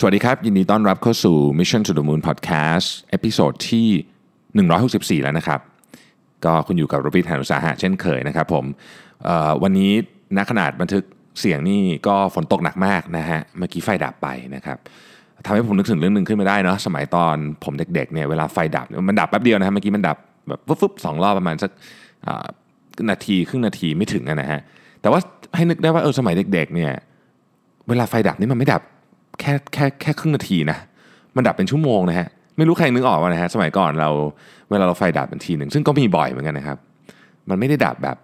สวัสดีครับยินดีต้อนรับเข้าสู่ Mission to the Moon Podcast เอพิโซดที่164แล้วนะครับก็คุณอยู่กับรบิทหานุสาหะเช่นเคยนะครับผมวันนี้ณขนาดบันทึกเสียงนี่ก็ฝนตกหนักมากนะฮะเมื่อกี้ไฟดับไปนะครับทำให้ผมนึกถึงเรื่องนึงขึ้นมาได้เนาะสมัยตอนผมเด็กๆเนี่ยเวลาไฟดับมันดับแป๊บเดียวนะฮะเมื่อกี้มันดับแบบฟึบๆ2รอบประมาณสักนาทีครึ่งนาทีไม่ถึงนะฮะแต่ว่าให้นึกได้ว่าสมัยเด็กๆเนี่ยเวลาไฟดับนี่มันไม่ดับแค่ครึ่งนาทีนะมันดับเป็นชั่วโมงนะฮะไม่รู้ใครนึกออกว่านะฮะสมัยก่อนเราเวลาเราไฟดับเป็นทีหนึ่งซึ่งก็มีบ่อยเหมือนกันนะครับมันไม่ได้ดับแบบ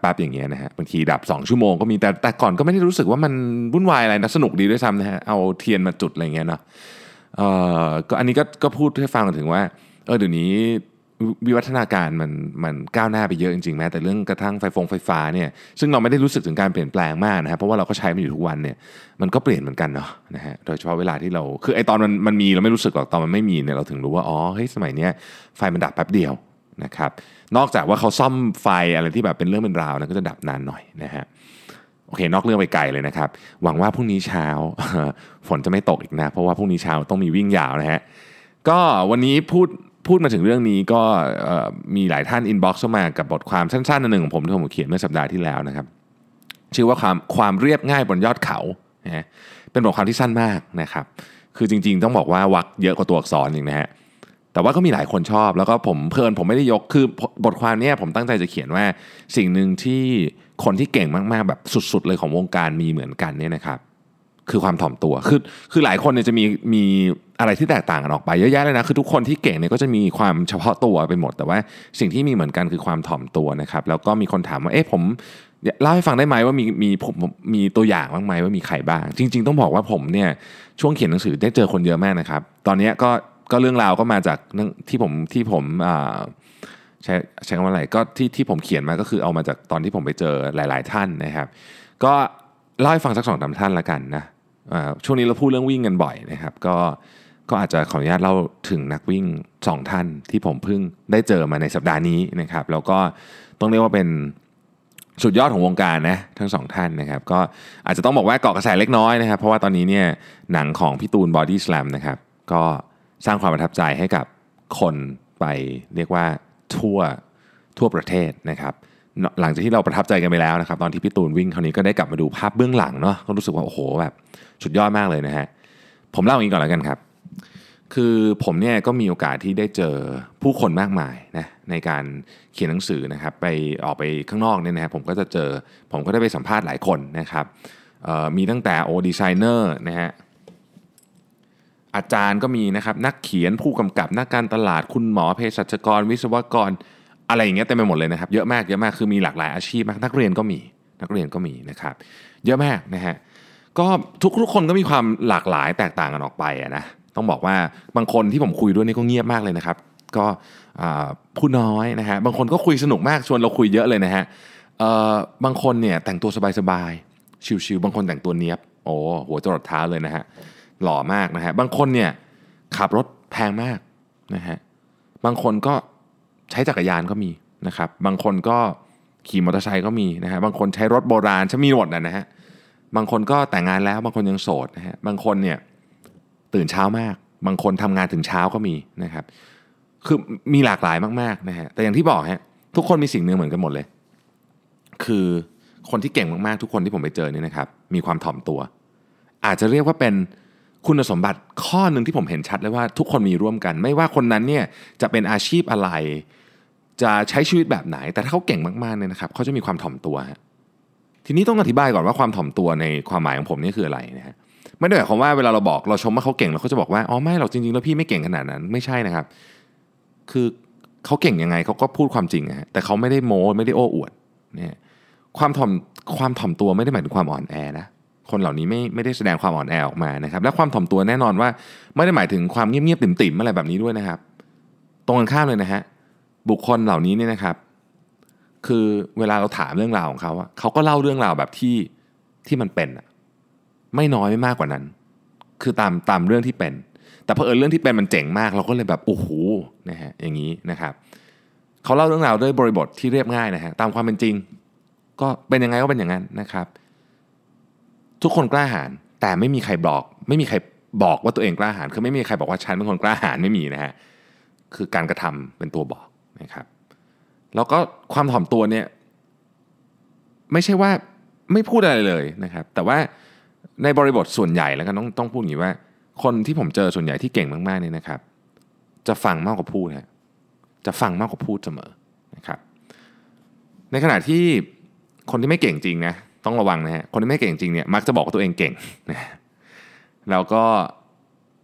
แป๊บอย่างเงี้ยนะฮะบางทีดับ2ชั่วโมงก็มีแต่ก่อนก็ไม่ได้รู้สึกว่ามันวุ่นวายอะไรนะสนุกดีด้วยซ้ำนะฮะเอาเทียนมาจุดอะไรเงี้ยเนาะก็อันนี้ก็พูดให้ฟังถึงว่าเดี๋ยวนี้วิวัฒนาการมันก้าวหน้าไปเยอะจริงๆแม้แต่เรื่องกระทั่งไฟฟ้าเนี่ยซึ่งเราไม่ได้รู้สึกถึงการเปลี่ยนแปลงมากนะฮะเพราะว่าเราก็ใช้มันอยู่ทุกวันเนี่ยมันก็เปลี่ยนเหมือนกันเนาะนะฮะโดยเฉพาะเวลาที่เราคือไอตอนมันมีเราไม่รู้สึกหรอกตอนมันไม่มีเนี่ยเราถึงรู้ว่าอ๋อเฮ้ยสมัยเนี้ยไฟมันดับแป๊บเดียวนะครับนอกจากว่าเขาซ่อมไฟอะไรที่แบบเป็นเรื่องเป็นราวนะก็จะดับนานหน่อยนะฮะโอเคนอกเรื่องไปไกลเลยนะครับหวังว่าพรุ่งนี้เช้าฝนจะไม่ตกอีกนะเพราะว่าพรุ่งนี้เช้าต้องมีวิ่งยาวนะฮะก็วันนี้พูดมาถึงเรื่องนี้ก็มีหลายท่านอินบ็อกซ์เข้ามากับบทความสั้นๆหนึ่งของผมที่ผมเขียนเมื่อสัปดาห์ที่แล้วนะครับชื่อว่าความเรียบง่ายบนยอดเขานะเป็นบทความที่สั้นมากนะครับคือจริงๆต้องบอกว่าวรรคเยอะกว่าตัวอักษรจริงนะฮะแต่ว่าก็มีหลายคนชอบแล้วก็ผมไม่ได้ยกคือบทความนี้ผมตั้งใจจะเขียนว่าสิ่งหนึ่งที่คนที่เก่งมากๆแบบสุดๆเลยของวงการมีเหมือนกันเนี่ยนะครับคือความถ่อมตัวคือหลายคนเนี่ยจะมีอะไรที่แตกต่างกันออกไปเยอะแยะเลยนะคือทุกคนที่เก่งเนี่ยก็จะมีความเฉพาะตัวไปหมดแต่ว่าสิ่งที่มีเหมือนกันคือความถ่อมตัวนะครับแล้วก็มีคนถามว่าผมเล่าให้ฟังได้ไหมว่ามีตัวอย่างบ้างไหมว่ามีใครบ้างจริงๆต้องบอกว่าผมเนี่ยช่วงเขียนหนังสือได้เจอคนเยอะมากนะครับตอนนี้ก็เรื่องราวก็มาจากที่ผมใช้คำว่าอะไรก็ที่ผมเขียนมาก็คือเอามาจากตอนที่ผมไปเจอหลายๆท่านนะครับก็เล่าให้ฟังสัก 2-3 ท่านละกันนะช่วงนี้เราพูดเรื่องวิ่งกันบ่อยนะครับก็อาจจะขออนุญาตเล่าถึงนักวิ่ง2ท่านที่ผมเพิ่งได้เจอมาในสัปดาห์นี้นะครับแล้วก็ต้องเรียกว่าเป็นสุดยอดของวงการนะทั้ง2ท่านนะครับก็อาจจะต้องบอกว่าเกาะกระแสเล็กน้อยนะครับเพราะว่าตอนนี้เนี่ยหนังของพี่ตูน Body Slam นะครับก็สร้างความประทับใจให้กับคนไปเรียกว่าทั่วประเทศนะครับหลังจากที่เราประทับใจกันไปแล้วนะครับตอนที่พี่ตูนวิ่งคราวนี้ก็ได้กลับมาดูภาพเบื้องหลังเนาะก็รู้สึกว่าโอ้โหแบบสุดยอดมากเลยนะฮะผมเล่าอย่างนี้ก่อนแล้วกันครับคือผมเนี่ยก็มีโอกาสที่ได้เจอผู้คนมากมายนะในการเขียนหนังสือนะครับไปออกไปข้างนอกเนี่ยนะฮะผมก็ได้ไปสัมภาษณ์หลายคนนะครับมีตั้งแต่ดีไซเนอร์นะฮะอาจารย์ก็มีนะครับนักเขียนผู้กำกับนักการตลาดคุณหมอเภสัชกรวิศวกรอะไรอย่างเงี้ยเต็มไปหมดเลยนะครับเยอะมากคือมีหลากหลายอาชีพมากนักเรียนก็มีนะครับเยอะมากนะฮะก็ทุกคนก็มีความหลากหลายแตกต่างกันออกไปนะต้องบอกว่าบางคนที่ผมคุยด้วยนี่ก็เงียบมากเลยนะครับก็พูดน้อยนะฮะบางคนก็คุยสนุกมากชวนเราคุยเยอะเลยนะฮะบางคนเนี่ยแต่งตัวสบายๆชิลๆบางคนแต่งตัวเนี๊ยบโอ้หัวจรดเท้าเลยนะฮะหล่อมากนะฮะบางคนเนี่ยขับรถแพงมากนะฮะบางคนก็ใช้จักรยานก็มีนะครับบางคนก็ขี่มอเตอร์ไซค์ก็มีนะฮะบางคนใช้รถโบราณใช้มีหนวดนะฮะบางคนก็แต่งงานแล้วบางคนยังโสดนะฮะบางคนเนี่ยตื่นเช้ามากบางคนทำงานถึงเช้าก็มีนะครับคือมีหลากหลายมากๆนะฮะแต่อย่างที่บอกฮะทุกคนมีสิ่งนึงเหมือนกันหมดเลยคือคนที่เก่งมากๆทุกคนที่ผมไปเจอเนี่ยนะครับมีความถ่อมตัวอาจจะเรียกว่าเป็นคุณสมบัติข้อนึงที่ผมเห็นชัดเลยว่าทุกคนมีร่วมกันไม่ว่าคนนั้นเนี่ยจะเป็นอาชีพอะไรจะใช้ชีวิตแบบไหนแต่ถ้าเขาเก่งมากๆเนี่ยนะครับเขาจะมีความถ่อมตัวทีนี้ต้องอธิบายก่อนว่าความถ่อมตัวในความหมายของผมนี่คืออะไรนะฮะไม่ได้หมายความว่าเวลาเราบอกเราชมว่าเขาเก่งแล้วเขาจะบอกว่าอ๋อไม่หรอกจริงๆแล้วพี่ไม่เก่งขนาดนั้นไม่ใช่นะครับคือเขาเก่งยังไงเขาก็พูดความจริงฮะแต่เขาไม่ได้โม้ไม่ได้โอ้อวดเนี่ยความถ่อมตัวไม่ได้หมายถึงความอ่อนแอนะคนเหล่านี้ไม่ได้แสดงความอ่อนแอออกมานะครับและความถ่อมตัวแน่นอนว่าไม่ได้หมายถึงความเงียบๆติ่มๆอะไรแบบนี้ด้วยนะครับตรงกันข้ามเลยนะฮะบุคคลเหล่านี้เนี่ยนะครับคือเวลาเราถามเรื่องราวของเขาอะเขาก็เล่าเรื่องราวแบบที่มันเป็นอะไม่น้อยไม่มากกว่านั้นคือตามเรื่องที่เป็นแต่เผอิญเรื่องที่เป็นมันเจ๋งมากเราก็เลยแบบโอ้โหนะฮะอย่างนี้นะครับเขาเล่าเรื่องราวด้วยบริบทที่เรียบง่ายนะฮะตามความเป็นจริงก็เป็นยังไงก็เป็นอย่างนั้นนะครับทุกคนกล้าหาญแต่ไม่มีใครบอก ไม่มีใครบอกว่าตัวเองกล้าหาญคือไม่มีใครบอกว่าฉันเป็นคนกล้าหาญไม่มีนะฮะคือการกระทำเป็นตัวบอกนะครับแล้วก็ความถ่อมตัวเนี่ยไม่ใช่ว่าไม่พูดอะไรเลยนะครับแต่ว่าในบริบทส่วนใหญ่แล้วก็ต้องพูดอย่างนี้ว่าคนที่ผมเจอส่วนใหญ่ที่เก่งมากๆเนี่ยนะครับจะฟังมากกว่าพูดฮะจะฟังมากกว่าพูดเสมอนะครับในขณะที่คนที่ไม่เก่งจริงนะต้องระวังนะฮะคนที่ไม่เก่งจริงเนี่ยมักจะบอกว่าตัวเองเก่งนะแล้วก็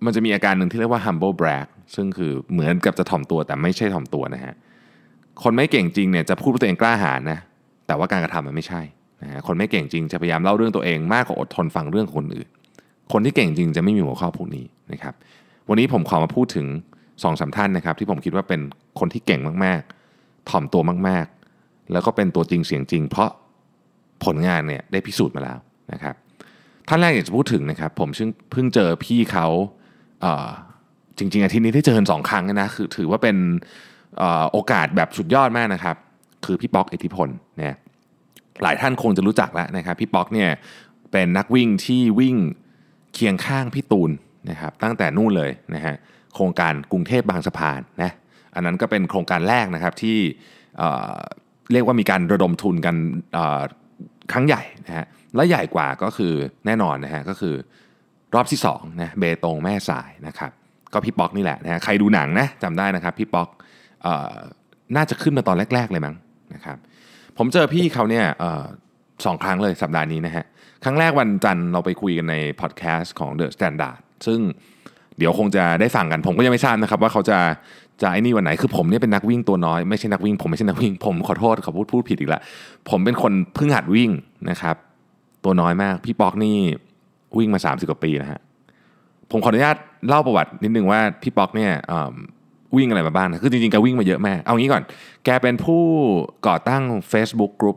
มันจะมีอาการหนึ่งที่เรียกว่า humble brag ซึ่งคือเหมือนกับจะถ่อมตัวแต่ไม่ใช่ถ่อมตัวนะฮะคนไม่เก่งจริงเนี่ยจะพูดว่าตัวเองกล้าหาญนะแต่ว่าการกระทำมันไม่ใช่นะฮะคนไม่เก่งจริงจะพยายามเล่าเรื่องตัวเองมากกว่าอดทนฟังเรื่องคนอื่นคนที่เก่งจริงจะไม่มีหัวข้อพวกนี้นะครับวันนี้ผมขอมาพูดถึง 2-3 ท่านนะครับที่ผมคิดว่าเป็นคนที่เก่งมากๆถ่อมตัวมากๆแล้วก็เป็นตัวจริงเสียงจริงเพราะผลงานเนี่ยได้พิสูจน์มาแล้วนะครับท่านแรกอยากจะพูดถึงนะครับผมเพิ่งเจอพี่เขาจริงๆอาทิตย์นี้ได้เจอกัน2 ครั้งนะคือถือว่าเป็นโอกาสแบบสุดยอดมากนะครับคือพี่ป๊อกอิทธิพลเนี่ยหลายท่านคงจะรู้จักแล้วนะครับพี่ป๊อกเนี่ยเป็นนักวิ่งที่วิ่งเคียงข้างพี่ตูนนะครับตั้งแต่นู่นเลยนะฮะโครงการกรุงเทพบางสะพานนะอันนั้นก็เป็นโครงการแรกนะครับที่เรียกว่ามีการระดมทุนกันครั้งใหญ่นะฮะและใหญ่กว่าก็คือแน่นอนนะฮะก็คือรอบที่2นะเบตงแม่สายนะครับก็พี่ป๊อกนี่แหละนะฮะใครดูหนังนะจำได้นะครับพี่ป๊อกน่าจะขึ้นมาตอนแรกๆเลยมั้งนะครับผมเจอพี่เขาเนี่ย2 ครั้งเลยสัปดาห์นี้นะฮะครั้งแรกวันจันทร์เราไปคุยกันในพอดแคสต์ของ The Standard ซึ่งเดี๋ยวคงจะได้ฟังกันผมก็ยังไม่ทราบนะครับว่าเขาจะไอ้นี่วันไหนคือผมเนี่ยเป็นนักวิ่งตัวน้อยไม่ใช่นักวิ่งผมไม่ใช่นักวิ่งผมขอโทษขอพูดผิดอีกละผมเป็นคนเพิ่งหัดวิ่งนะครับตัวน้อยมากพี่ป๊อกนี่วิ่งมา30กว่าปีนะฮะผมขออนุญาตเล่าประวัตินิดนึงว่าพี่ป๊อกเนี่ยวิ่งอะไรมาบ้างนะคือจริงๆแกวิ่งมาเยอะมากเอางี้ก่อนแกเป็นผู้ก่อตั้ง Facebook Group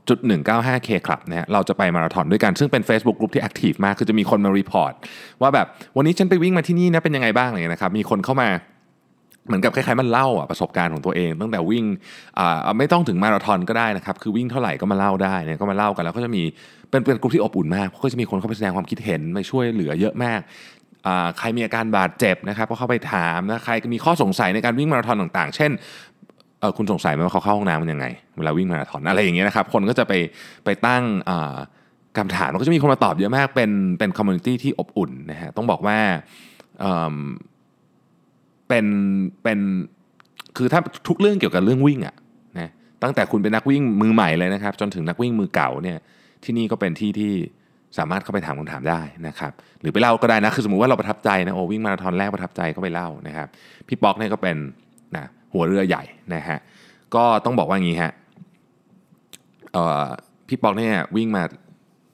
42.195K Club นะฮะเราจะไปมาราธอนด้วยกันซึ่งเป็น Facebook Group ที่แอคทีฟมากคือจะมีคนมารีพอร์ตว่าแบบวันนี้ฉันไปวิ่งมาที่นี่นะเป็นยังไงบ้างอะไรเงี้ยนะครับมีคนเข้ามาเหมือนกับคล้ายๆมันเล่าประสบการณ์ของตัวเองตั้งแต่วิ่งไม่ต้องถึงมาราธอนก็ได้นะครับคือวิ่งเท่าไหร่ก็มาเล่าได้เนี่ยก็มาเล่ากันแล้วก็จะมีเป็นกลุ่มที่อบอุ่นมากก็จะมีคนเข้าไปแสดงความคิดเห็นมาช่วยเหลือเยอะมากใครมีอาการบาดเจ็บนะครับก็เข้าไปถามนะใครมีข้อสงสัยในการวิ่งมาราธอนต่างๆเช่นคุณสงสัยไหมว่าเขาเข้าห้องน้ำมันยังไงเวลาวิ่งมาราธอนอะไรอย่างเงี้ยนะครับคนก็จะไปตั้งคำถามแล้วก็จะมีคนมาตอบเยอะมากเป็นคอมมูนิตี้ที่อบอุ่นนะฮะต้องบอกว่าเป็นคือถ้าทุกเรื่องเกี่ยวกับเรื่องวิ่งอ่ะนะตั้งแต่คุณเป็นนักวิ่งมือใหม่เลยนะครับจนถึงนักวิ่งมือเก่าเนี่ยที่นี่ก็เป็นที่ที่สามารถเข้าไปถามคำถามได้นะครับหรือไปเล่าก็ได้นะคือสมมุติว่าเราประทับใจนะโอ้วิ่งมาราธอนแรกประทับใจก็ไปเล่านะครับพี่ป๊อกเนี่ยก็เป็นนะหัวเรือใหญ่นะฮะก็ต้องบอกว่าอย่างงี้ฮะพี่ป๊อกเนี่ยวิ่งมา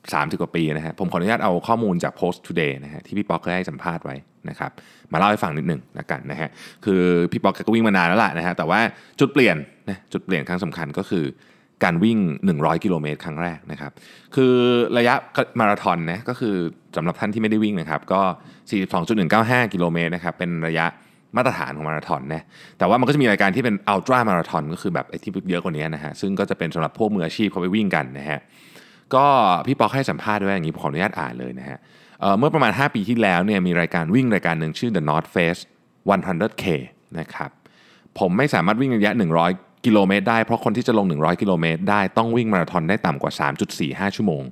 30กว่าปีนะฮะผมขออนุญาตเอาข้อมูลจาก Post Today นะฮะที่พี่ป๊อกเคยให้สัมภาษณ์ไว้นะครับมาเล่าให้ฟังนิดนึงละกันนะฮะคือพี่ป๊อกก็วิ่งมานานแล้วล่ะนะฮะแต่ว่าจุดเปลี่ยนครั้งสำคัญก็คือการวิ่ง100กิโลเมตรครั้งแรกนะครับคือระยะมาราธอนนะก็คือสำหรับท่านที่ไม่ได้วิ่งนะครับก็ 42.195 กิโลเมตรนะครับเป็นระยะมาตรฐานของมาราธอนนะแต่ว่ามันก็จะมีรายการที่เป็นอัลตร้ามาราธอนก็คือแบบไอ้ที่เยอะกว่านี้นะฮะซึ่งก็จะเป็นสำหรับพวกมืออาชีพเขาไปวิ่งกันนะฮะก็พี่ป๊อกให้สัมภาษณ์ด้วยอย่างนี้ผมขออนุญาตอ่านเลยนะฮะเมื่อประมาณ5ปีที่แล้วเนี่ยมีรายการวิ่งรายการหนึ่งชื่อ The North Face 100K นะครับผมไม่สามารถวิ่งระยะ100กิโลเมตรได้เพราะคนที่จะลง100กิโลเมตรได้ต้องวิ่งมาราธอนได้ต่ำกว่า 3.45 ชั่วโมง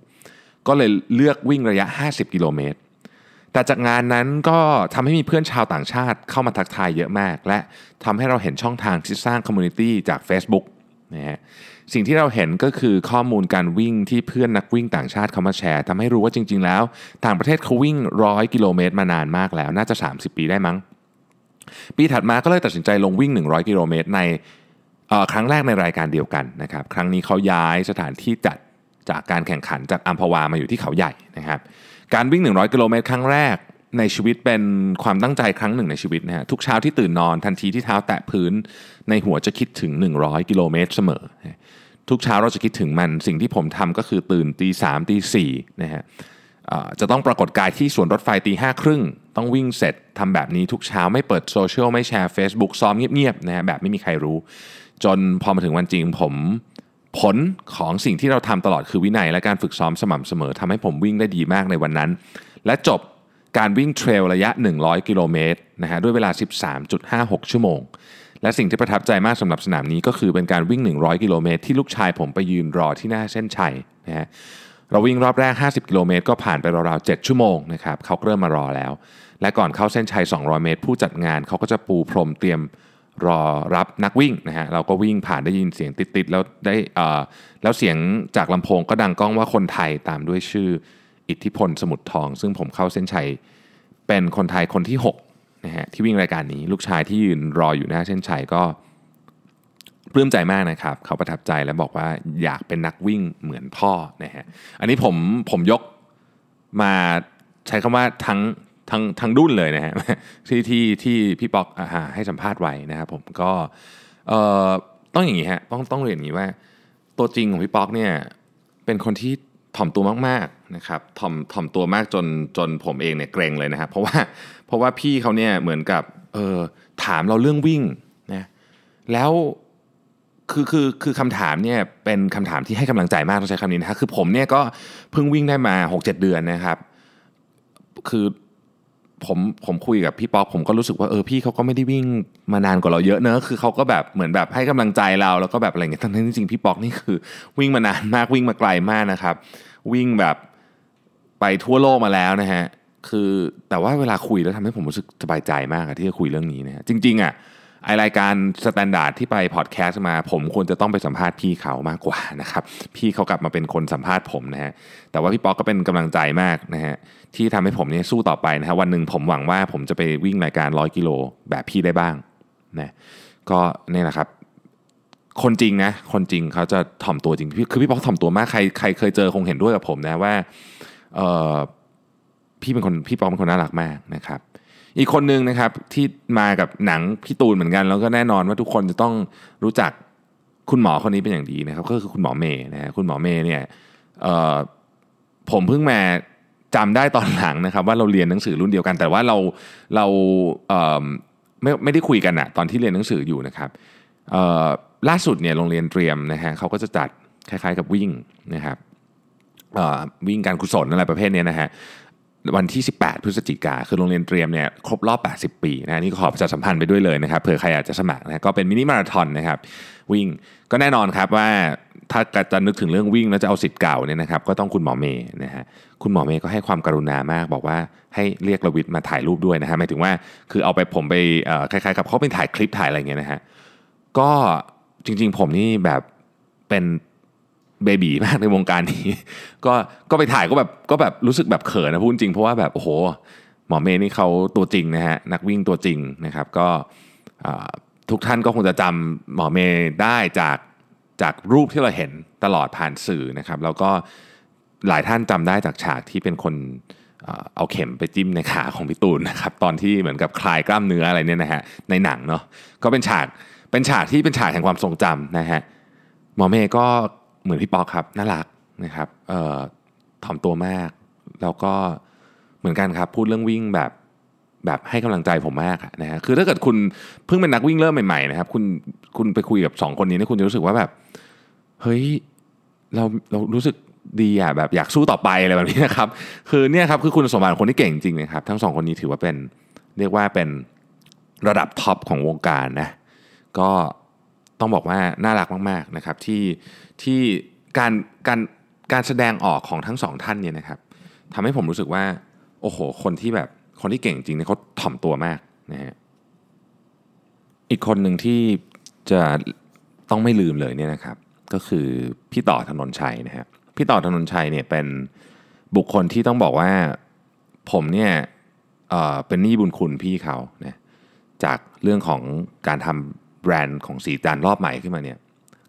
ก็เลยเลือกวิ่งระยะ50กิโลเมตรแต่จากงานนั้นก็ทำให้มีเพื่อนชาวต่างชาติเข้ามาทักทายเยอะมากและทำให้เราเห็นช่องทางที่สร้างคอมมูนิตี้จาก Facebook นะฮะสิ่งที่เราเห็นก็คือข้อมูลการวิ่งที่เพื่อนนักวิ่งต่างชาติเขามาแชร์ทำให้รู้ว่าจริงๆแล้วต่างประเทศเขาวิ่ง100กิโลเมตรมานานมากแล้วน่าจะ30ปีได้มั้งปีถัดมาก็เลยตัดสินใจลงวิ่ง100กิโลเมตรในครั้งแรกในรายการเดียวกันนะครับครั้งนี้เขาย้ายสถานที่จัดจากการแข่งขันจากอัมพวามาอยู่ที่เขาใหญ่นะครับการวิ่ง100กิโลเมตรครั้งแรกในชีวิตเป็นความตั้งใจครั้งหนึ่งในชีวิตนะฮะทุกเช้าที่ตื่นนอนทันทีที่เท้าแตะพื้นในหัวจะคิดถึง100กิโลเมตรเสมอทุกเช้าเราจะคิดถึงมันสิ่งที่ผมทำก็คือตื่น 3:00 น 4:00 นนะฮะจะต้องปรากฏกายที่สวนรถไฟ 5:30 นต้องวิ่งเสร็จทำแบบนี้ทุกเช้าไม่เปิดโซเชียลไม่แชร์ Facebook ซ้อมเงียบๆนะฮะแบบไม่มีใครรู้จนพอมาถึงวันจริงผมผลของสิ่งที่เราทำตลอดคือวินัยและการฝึกซ้อมสม่ำเสมอทำให้ผมวิ่งได้ดีมากในวันนั้นและจบ การวิ่งเทรลระยะ100กิโลเมตรนะฮะด้วยเวลา 13.56 ชั่วโมงและสิ่งที่ประทับใจมากสำหรับสนามนี้ก็คือเป็นการวิ่ง100กิโลเมตรที่ลูกชายผมไปยืนรอที่หน้าเส้นชัยนะฮะเราวิ่งรอบแรก50กิโลเมตรก็ผ่านไปราวๆ7ชั่วโมงนะครับเขาเริ่มมารอแล้วและก่อนเข้าเส้นชัย200เมตรผู้จัดงานเขาก็จะปูพรมเตรียมรอรับนักวิ่งนะฮะเราก็วิ่งผ่านได้ยินเสียงติดแล้วได้แล้วเสียงจากลำโพงก็ดังก้องว่าคนไทยตามด้วยชื่ออิทธิพลสมุทรทองซึ่งผมเข้าเส้นชัยเป็นคนไทยคนที่6นะฮะที่วิ่งรายการนี้ลูกชายที่ยืนรออยู่หน้าเส้นชัยก็ปลื้มใจมากนะครับเขาประทับใจและบอกว่าอยากเป็นนักวิ่งเหมือนพ่อนะฮะอันนี้ผมยกมาใช้คำว่าทั้งดุ้นเลยนะฮะที่พี่ป๊อกให้สัมภาษณ์ไว้นะครับผมก็ต้องอย่างนี้ฮะต้องเรียนอย่างนี้ว่าตัวจริงของพี่ป๊อกเนี่ยเป็นคนที่ถ่อมตัวมากๆนะครับถ่อมตัวมากจนผมเองเนี่ยเกรงเลยนะครับเพราะว่าพี่เขาเนี่ยเหมือนกับถามเราเรื่องวิ่งนะแล้วคือคำถามเนี่ยเป็นคำถามที่ให้กำลังใจมากต้องใช้คำนี้นะฮะคือผมเนี่ยก็เพิ่งวิ่งได้มา 6-7 เดือนนะครับคือผมคุยกับพี่ป๊อกผมก็รู้สึกว่าพี่เขาก็ไม่ได้วิ่งมานานกว่าเราเยอะเนอะคือเขาก็แบบเหมือนแบบให้กำลังใจเราแล้วก็แบบอะไรเงี้ยทั้งที่จริงพี่ป๊อกนี่คือวิ่งมานานมากวิ่งมาไกลมากนะครับวิ่งแบบไปทั่วโลกมาแล้วนะฮะคือแต่ว่าเวลาคุยแล้วทำให้ผมรู้สึกสบายใจมากที่จะคุยเรื่องนี้นะฮะจริงๆอ่ะไอรายการสแตนดาร์ดที่ไปพอดแคสต์มาผมควรจะต้องไปสัมภาษณ์พี่เขามากกว่านะครับพี่เขากลับมาเป็นคนสัมภาษณ์ผมนะฮะแต่ว่าพี่ป๊อกก็เป็นกำลังใจมากนะฮะที่ทำให้ผมเนี่ยสู้ต่อไปนะฮะวันหนึ่งผมหวังว่าผมจะไปวิ่งรายการ100กิโลแบบพี่ได้บ้างนะก็นี่แหละครับคนจริงนะคนจริงเขาจะถ่อมตัวจริงคือพี่ป๊อกถ่อมตัวมากใครเคยเจอคงเห็นด้วยกับผมนะว่าพี่ป๊อกเป็นคนน่ารักมากนะครับอีกคนนึงนะครับที่มากับหนังพี่ตูนเหมือนกันแล้วก็แน่นอนว่าทุกคนจะต้องรู้จักคุณหมอคนนี้เป็นอย่างดีนะครับก็คือคุณหมอเมย์นะฮะคุณหมอเมย์เนี่ยผมเพิ่งมาจำได้ตอนหลังนะครับว่าเราเรียนหนังสือรุ่นเดียวกันแต่ว่าเราไม่ได้คุยกันอะตอนที่เรียนหนังสืออยู่นะครับล่าสุดเนี่ยโรงเรียนเตรียมนะฮะเขาก็จะจัดคล้ายๆกับวิ่งนะครับวิ่งการกุศลอะไรประเภทนี้นะฮะวันที่18พฤศจิกายนคือโรงเรียนเตรียมเนี่ยครบรอบ80ปีนะนี่ขอประชาสัมพันธ์ไปด้วยเลยนะครับเผื่อใครอยากจะสมัครนะก็เป็นมินิมาราธอนนะครับวิ่งก็แน่นอนครับว่าถ้าจะนึกถึงเรื่องวิ่งแล้วจะเอาสิทธิ์เก่าเนี่ยนะครับก็ต้องคุณหมอเมย์นะฮะคุณหมอเมย์ก็ให้ความกรุณามากบอกว่าให้เรียกระวิทมาถ่ายรูปด้วยนะฮะหมายถึงว่าคือเอาไปผมไปคล้ายๆกับเขาไปถ่ายคลิปถ่ายอะไรอย่างเงี้ยนะฮะก็จริงๆผมนี่แบบเป็นเบบีมากในวงการนี้ก็ไปถ่ายก็แบบรู้สึกแบบเขินนะพูดจริงเพราะว่าแบบโอ้โหหมอเมย์นี่เขาตัวจริงนะฮะนักวิ่งตัวจริงนะครับก็ทุกท่านก็คงจะจำหมอเมย์ได้จากรูปที่เราเห็นตลอดผ่านสื่อนะครับแล้วก็หลายท่านจำได้จากฉากที่เป็นคนเอาเข็มไปจิ้มในขาของพี่ตูนนะครับตอนที่เหมือนกับคลายกล้ามเนื้ออะไรเนี่ยนะฮะในหนังเนาะก็เป็นฉากที่เป็นฉากแห่งความทรงจำนะฮะหมอเมย์ก็เหมือนพี่ป๊อกครับน่ารักนะครับถ่อมตัวมากแล้วก็เหมือนกันครับพูดเรื่องวิ่งแบบให้กำลังใจผมมากนะฮะคือถ้าเกิดคุณเพิ่งเป็นนักวิ่งเริ่มใหม่ๆนะครับคุณไปคุยกับ2คนนี้เนี่ยคุณจะรู้สึกว่าแบบเฮ้ยเรารู้สึกดีอ่ะแบบอยากสู้ต่อไปอะไรแบบนี้นะครับคือเนี่ยครับคือคุณสมบัติคนที่เก่งจริงนะครับทั้ง2คนนี้ถือว่าเป็นเรียกว่าเป็นระดับท็อปของวงการนะก็ต้องบอกว่าน่ารักมากๆนะครับที่การแสดงออกของทั้งสองท่านเนี่ยนะครับทำให้ผมรู้สึกว่าโอ้โหคนที่เก่งจริงเนี่ยเขาถ่อมตัวมากนะฮะอีกคนหนึ่งที่จะต้องไม่ลืมเลยเนี่ยนะครับก็คือพี่ต่อธนนชัยนะฮะพี่ต่อธนนชัยเนี่ยเป็นบุคคลที่ต้องบอกว่าผมเนี่ยเป็นหนี้บุญคุณพี่เขานะจากเรื่องของการทำแบรนด์ของสีจันทร์รอบใหม่ขึ้นมาเนี่ย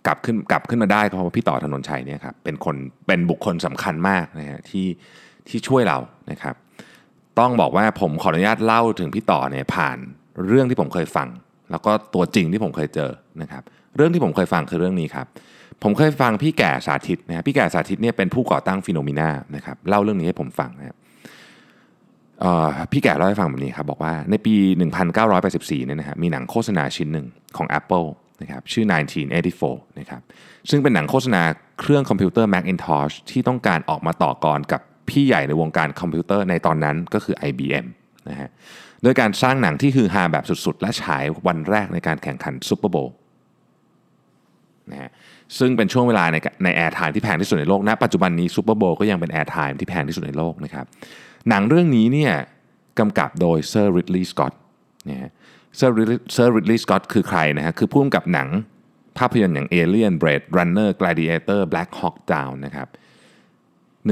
กลับขึ้นมาได้เพราะว่าพี่ต่อธนนชัยเนี่ยครับเป็นบุคคลสำคัญมากนะฮะที่ช่วยเรานะครับต้องบอกว่าผมขออนุญาตเล่าถึงพี่ต่อเนี่ยผ่านเรื่องที่ผมเคยฟังแล้วก็ตัวจริงที่ผมเคยเจอนะครับเรื่องที่ผมเคยฟังคือเรื่องนี้ครับผมเคยฟังพี่แก่สาธิตนะฮะพี่แก่สาธิตเนี่ยเป็นผู้ก่อตั้งฟีโนมิน่านะครับเล่าเรื่องนี้ให้ผมฟังนะครับพี่แก่เล่าให้ฟังแบบนี้ครับบอกว่าในปี1984เนี่ยนะฮะมีหนังโฆษณาชิ้นหนึ่งของ Appleนะครับชื่อ1984นะครับซึ่งเป็นหนังโฆษณาเครื่องคอมพิวเตอร์ Macintosh ที่ต้องการออกมาต่อกรกับ พี่ใหญ่ในวงการคอมพิวเตอร์ในตอนนั้นก็คือ IBM นะฮะโดยการสร้างหนังที่ฮือฮาแบบสุดๆและฉายวันแรกในการแข่งขันซุปเปอร์โบว์นะฮะซึ่งเป็นช่วงเวลาในแอร์ไทม์ที่แพงที่สุดในโลกนะปัจจุบันนี้ซุปเปอร์โบว์ก็ยังเป็นแอร์ไทม์ที่แพงที่สุดในโลกนะครับหนังเรื่องนี้เนี่ยกำกับโดยเซอร์ริดลีย์สก็อตนะฮะเซอร์ริดลีย์สก็อตคือใครนะฮะคือผู้กำกับหนังภาพยนตร์อย่าง Alien, Blade Runner, Gladiator, Black Hawk Down นะครับ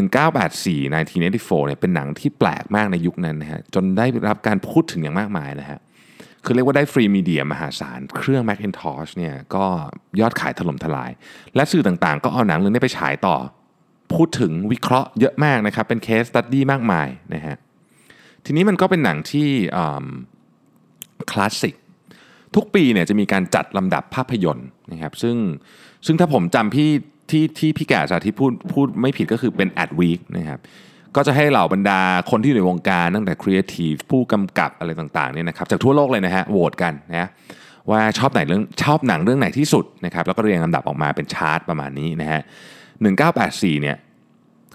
1984 1984เนี่ยเป็นหนังที่แปลกมากในยุคนั้นนะฮะจนได้รับการพูดถึงอย่างมากมายนะฮะคือเรียกว่าได้ฟรีมีเดียมหาศาลเครื่อง Macintosh เนี่ยก็ยอดขายถล่มทลายและสื่อต่างๆก็เอาหนังเรื่องนี้ไปฉายต่อพูดถึงวิเคราะห์เยอะมากนะครับเป็น case study มากมายนะฮะทีนี้มันก็เป็นหนังที่คลาสสิกทุกปีเนี่ยจะมีการจัดลำดับภาพยนตร์นะครับซึ่งถ้าผมจำพี่ที่พี่แก่สาธิตพูดไม่ผิดก็คือเป็น Ad Week นะครับก็จะให้เหล่าบรรดาคนที่อยู่ในวงการตั้งแต่ครีเอทีฟผู้กำกับอะไรต่างๆเนี่ยนะครับจากทั่วโลกเลยนะฮะโหวตกันนะว่าชอบหนังเรื่องไหนที่สุดนะครับแล้วก็เรียงลำดับออกมาเป็นชาร์ตประมาณนี้นะฮะ1984เนี่ย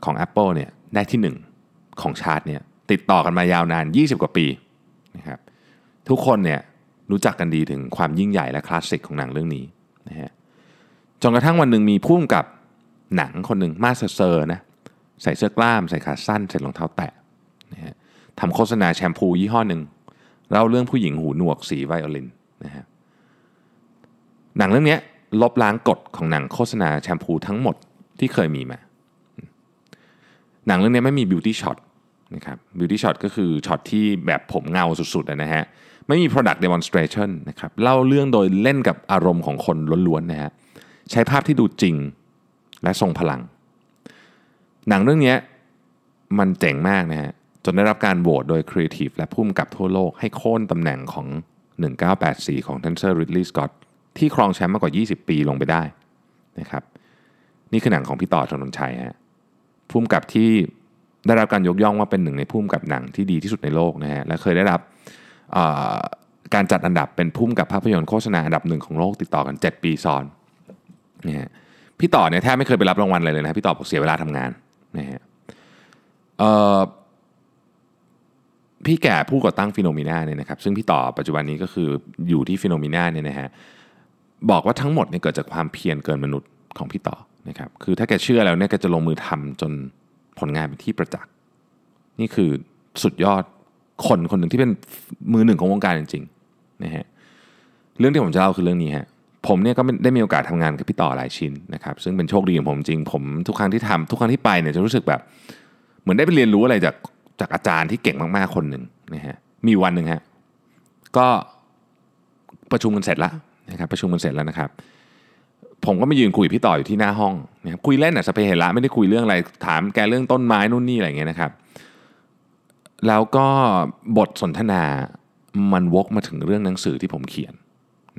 ของ Apple เนี่ยได้ที่1ของชาร์ตเนี่ยติดต่อกันมายาวนาน20กว่าปีนะครับทุกคนเนี่ยรู้จักกันดีถึงความยิ่งใหญ่และคลาสสิกของหนังเรื่องนี้นะฮะจนกระทั่งวันหนึ่งมีผู้กำกับหนังคนหนึ่งมาสเซอร์นะใส่เสื้อกล้ามใส่ขาสั้นใส่รองเท้าแตะนะฮะทำโฆษณาแชมพูยี่ห้อหนึ่งเล่าเรื่องผู้หญิงหูหนวกสีไวโอลินนะฮะหนังเรื่องนี้ลบล้างกฎของหนังโฆษณาแชมพูทั้งหมดที่เคยมีมาหนังเรื่องนี้ไม่มีบิวตี้ช็อตนะครับบิวตี้ช็อตก็คือช็อตที่แบบผมเงาสุดๆนะฮะไม่มี product demonstration นะครับเล่าเรื่องโดยเล่นกับอารมณ์ของคนล้วนๆนะฮะใช้ภาพที่ดูจริงและทรงพลังหนังเรื่องนี้มันเจ๋งมากนะฮะจนได้รับการโหวตโดยครีเอทีฟและผู้กำกับทั่วโลกให้โค่นตำแหน่งของ1984ของเซอร์ริดลีย์สก็อตที่ครองแชมป์มากกว่า20ปีลงไปได้นะครับนี่คือหนังของพี่ต่อธนนชัยฮะผู้กำกับที่ได้รับการยกย่องว่าเป็นหนึ่งในผู้กำกับหนังที่ดีที่สุดในโลกนะฮะและเคยได้รับการจัดอันดับเป็นผู้กำกับภาพยนตร์โฆษณาอันดับ1ของโลกติดต่อกัน7ปีซ้อนนะพี่ต่อเนี่ยแทบไม่เคยไปรับรางวัลอะไรเลยนะพี่ต่อบอกเสียเวลาทำงานนะฮะพี่แก่ผู้ก่อตั้งฟีโนมีนาเนี่ยนะครับซึ่งพี่ต่อปัจจุบันนี้ก็คืออยู่ที่ฟีโนมีนาเนี่ยนะฮะบอกว่าทั้งหมดเนี่ยเกิดจากความเพียรเกินมนุษย์ของพี่ต่อนะครับคือถ้าแกเชื่อแล้วเนี่ยแกจะลงมือทำจนผลงานเป็นที่ประจักษ์นี่คือสุดยอดคนคนหนึ่งที่เป็นมือหนึ่งของวงการจริงๆนะฮะเรื่องที่ผมจะเล่าคือเรื่องนี้ฮะผมเนี่ยก็ได้มีโอกาสทำงานกับพี่ต่อหลายชิ้นนะครับซึ่งเป็นโชคดีของผมจริงผมทุกครั้งที่ทำทุกครั้งที่ไปเนี่ยจะรู้สึกแบบเหมือนได้ไปเรียนรู้อะไรจากอาจารย์ที่เก่งมากๆคนหนึ่งนะฮะมีวันหนึ่งฮะก็ประชุมกันเสร็จแล้วนะครับผมก็มายืนคุยพี่ต่ออยู่ที่หน้าห้องนะครับคุยเล่นอ่ะสเปเฮละไม่ได้คุยเรื่องอะไรถามแกเรื่องต้นไม้นู่นนี่อะไรอย่างเงี้ยนะครับแล้วก็บทสนทนามันวกมาถึงเรื่องหนังสือที่ผมเขียน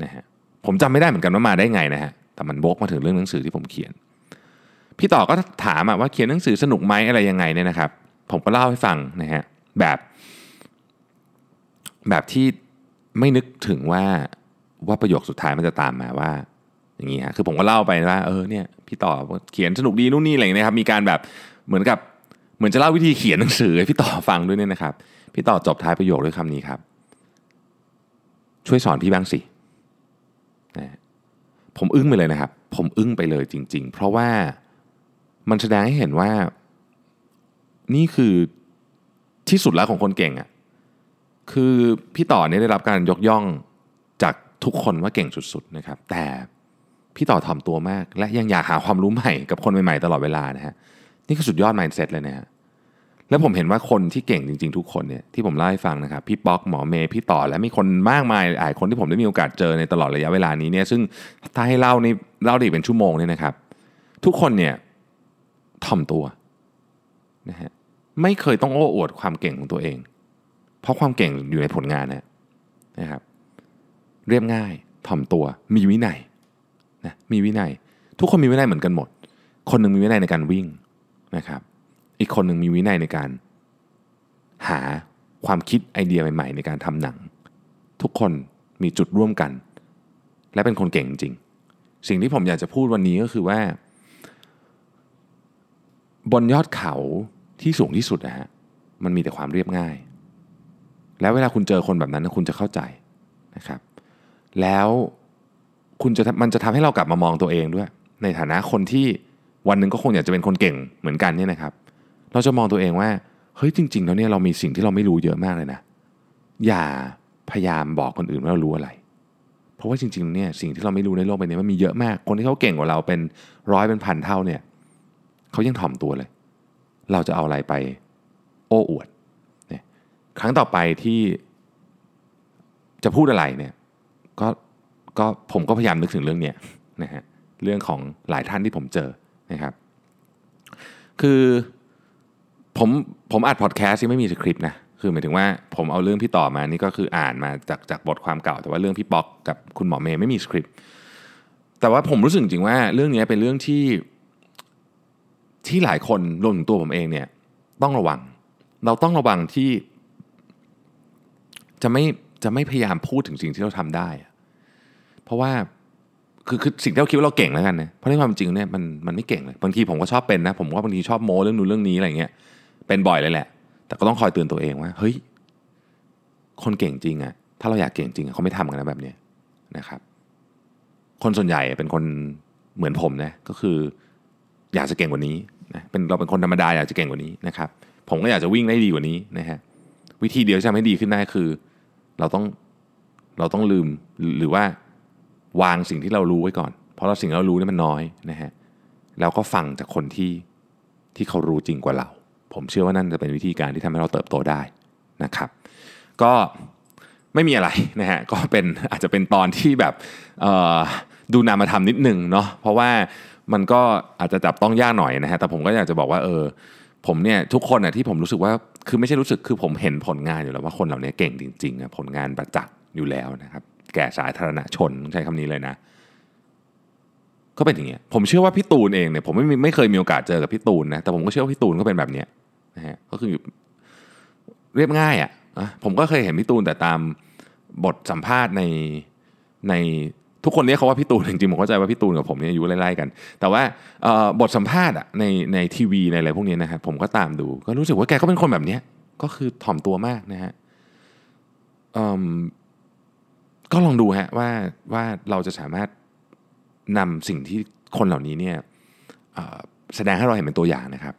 นะฮะผมจำไม่ได้เหมือนกันว่ามาได้ไงนะฮะแต่มันวกมาถึงเรื่องหนังสือที่ผมเขียนพี่ต่อก็ถามว่าเขียนหนังสือสนุกไหมอะไรยังไงเนี่ยนะครับผมก็เล่าให้ฟังนะฮะแบบที่ไม่นึกถึงว่าประโยคสุดท้ายมันจะตามมาว่าอย่างงี้ฮะคือผมก็เล่าไปว่าเนี่ยพี่ต่อเขียนสนุกดีนู่นนี่อะไรนะครับมีการแบบเหมือนจะเล่าวิธีเขียนหนังสือให้พี่ต่อฟังด้วยเนี่ยนะครับพี่ต่อจบท้ายประโยคด้วยคำนี้ครับช่วยสอนพี่บ้างสิผมอึ้งไปเลยนะครับผมอึ้งไปเลยจริงๆเพราะว่ามันแสดงให้เห็นว่านี่คือที่สุดแล้วของคนเก่งอ่ะคือพี่ต่อเนี่ยได้รับการยกย่องจากทุกคนว่าเก่งสุดๆนะครับแต่พี่ต่อถ่อมตัวมากและยังอยากหาความรู้ใหม่กับคนใหม่ๆตลอดเวลานะฮะนี่คือสุดยอด mindset เลยนะฮะแล้วผมเห็นว่าคนที่เก่งจริงๆทุกคนเนี่ยที่ผมเล่าให้ฟังนะครับพี่ป๊อกหมอเมย์พี่ต่อและมีคนมากมายหลายคนที่ผมได้มีโอกาสเจอในตลอดระยะเวลานี้เนี่ยซึ่งถ้าให้เล่าได้เป็นชั่วโมงเนี่ยนะครับทุกคนเนี่ยถ่อมตัวนะฮะไม่เคยต้องโอ้อวดความเก่งของตัวเองเพราะความเก่งอยู่ในผลงานนะครับเรียบง่ายถ่อมตัวมีวินัยนะมีวินัยทุกคนมีวินัยเหมือนกันหมดคนนึงมีวินัยในการวิ่งนะครับอีกคนหนึ่งมีวินัยในการหาความคิดไอเดียใหม่ๆในการทำหนังทุกคนมีจุดร่วมกันและเป็นคนเก่งจริงสิ่งที่ผมอยากจะพูดวันนี้ก็คือว่าบนยอดเขา ที่สูงที่สุดนะฮะมันมีแต่ความเรียบง่ายแล้วเวลาคุณเจอคนแบบนั้นคุณจะเข้าใจนะครับแล้วคุณจะมันจะทำให้เรากลับมามองตัวเองด้วยในฐานะคนที่วันนึงก็คงอยากจะเป็นคนเก่งเหมือนกันเนี่ยนะครับเราจะมองตัวเองว่าเฮ้ยจริงๆแล้วเนี่ยเรามีสิ่งที่เราไม่รู้เยอะมากเลยนะอย่าพยายามบอกคนอื่นว่าเรารู้อะไรเพราะว่าจริงๆเนี่ยสิ่งที่เราไม่รู้ในโลกใบนี้มันมีเยอะมากคนที่เขาเก่งกว่าเราเป็นร้อยเป็นพันเท่าเนี่ยเขายังถ่อมตัวเลยเราจะเอาอะไรไปโอ้อวดเนี่ยครั้งต่อไปที่จะพูดอะไรเนี่ยก็ผมก็พยายามนึกถึงเรื่องเนี้ยนะฮะเรื่องของหลายท่านที่ผมเจอนะครับคือผมอัดพอดแคสต์ที่ไม่มีสคริปต์นะคือหมายถึงว่าผมเอาเรื่องพี่ต่อมานี่ก็คืออ่านมาจากบทความเก่าแต่ว่าเรื่องพี่ป๊อกกับคุณหมอเมย์ไม่มีสคริปต์แต่ว่าผมรู้สึกจริงว่าเรื่องนี้เป็นเรื่องที่หลายคนรวมถึงตัวผมเองเนี่ยต้องระวังเราต้องระวังที่จะไม่พยายามพูดถึงสิ่งที่เราทำได้เพราะว่าคือสิ่งที่เราคิดว่าเราเก่งแล้วกันนะเพราะในความจริงเนี่ยมันไม่เก่งเลยบางทีผมก็ชอบเป็นนะผมว่าบางทีชอบโม้เรื่องนู้นเรื่องนี้อะไรเงี้ยเป็นบ่อยเลยแหละแต่ก็ต้องคอยเตือนตัวเองว่าเฮ้ยคนเก่งจริงอะถ้าเราอยากเก่งจริงเขาไม่ทำกันนะแบบนี้นะครับคนส่วนใหญ่เป็นคนเหมือนผมนะก็คืออยากจะเก่งกว่านี้นะเราเป็นคนธรรมดาอยากจะเก่งกว่านี้นะครับผมก็อยากจะวิ่งได้ดีกว่านี้นะฮะวิธีเดียวที่ทำให้ดีขึ้นได้คือเราต้องลืมหรือว่าวางสิ่งที่เรารู้ไว้ก่อนเพราะเราสิ่งที่เรารู้นี่มันน้อยนะฮะแล้วก็ฟังจากคนที่เขารู้จริงกว่าเราผมเชื่อว่านั่นจะเป็นวิธีการที่ทำให้เราเติบโตได้นะครับก็ไม่มีอะไรนะฮะก็เป็นอาจจะเป็นตอนที่แบบดูนามธรรมนิดนึงเนาะเพราะว่ามันก็อาจจะจับต้องยากหน่อยนะฮะแต่ผมก็อยากจะบอกว่าผมเนี่ยทุกคนน่ะที่ผมรู้สึกว่าคือไม่ใช่รู้สึกคือผมเห็นผลงานอยู่แล้วว่าคนเหล่านี้เก่งจริงๆนะผลงานประจักษ์อยู่แล้วนะครับแก่สาธารณชนใช้คำนี้เลยนะก็เป็นอย่างเงี้ยผมเชื่อว่าพี่ตูนเองเนี่ยผมไม่เคยมีโอกาสเจอกับพี่ตูนนะแต่ผมก็เชื่อว่าพี่ตูนก็เป็นแบบเนี้ยนะฮะก็คือเรียบง่ายอ่ะผมก็เคยเห็นพี่ตูนแต่ตามบทสัมภาษณ์ในทุกคนเรียกเขาว่าพี่ตูนจริงๆผมเข้าใจว่าพี่ตูนกับผมเนี่ยอยู่ไล่ๆกันแต่ว่าบทสัมภาษณ์อ่ะในทีวีในอะไรพวกนี้นะครับผมก็ตามดูก็รู้สึกว่าแกก็เป็นคนแบบเนี้ยก็คือถ่อมตัวมากนะฮะก็ลองดูฮะว่าเราจะสามารถนำสิ่งที่คนเหล่านี้เนี่ยแสดงให้เราเห็นเป็นตัวอย่างนะครับ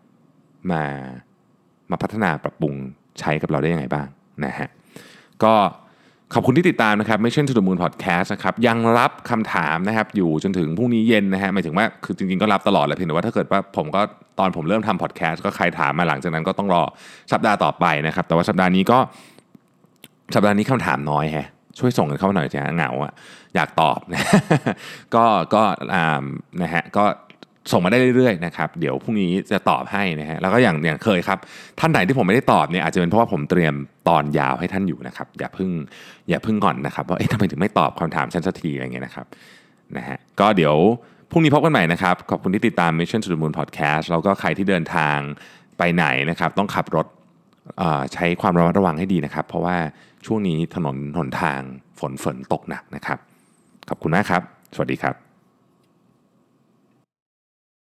มาพัฒนาปรับปรุงใช้กับเราได้ยังไงบ้างนะฮะก็ขอบคุณที่ติดตามนะครับMission to the Moon Podcast นะครับยังรับคำถามนะครับอยู่จนถึงพรุ่งนี้เย็นนะฮะหมายถึงว่าคือจริงๆก็รับตลอดแหละเพียงแต่ว่าถ้าเกิดว่าผมก็ตอนผมเริ่มทำ podcast ก็ใครถามมาหลังจากนั้นก็ต้องรอสัปดาห์ต่อไปนะครับแต่ว่าสัปดาห์นี้คำถามน้อยฮะช่วยส่งกันเข้าหน่อยจ้ะเหงาอ่ะอยากตอบนะ ก็นะฮะก็ส่งมาได้เรื่อยๆนะครับเดี๋ยวพรุ่งนี้จะตอบให้นะฮะแล้วก็อย่างเคยครับท่านไหนที่ผมไม่ได้ตอบเนี่ยอาจจะเป็นเพราะว่าผมเตรียมตอนยาวให้ท่านอยู่นะครับอย่าเพิ่งก่อนนะครับว่าเอ๊ะทำไมถึงไม่ตอบคำถามฉันสักทีอะไรเงี้ยนะครับนะฮะก็เดี๋ยวพรุ่งนี้พบกันใหม่นะครับขอบคุณที่ติดตาม Mission to the Moon Podcast แล้วก็ใครที่เดินทางไปไหนนะครับต้องขับรถใช้ความระมัดระวังให้ดีนะครับเพราะว่าช่วงนี้ถนนหนทางฝนตกหนักนะครับขอบคุณมากครับสวัสดีครับ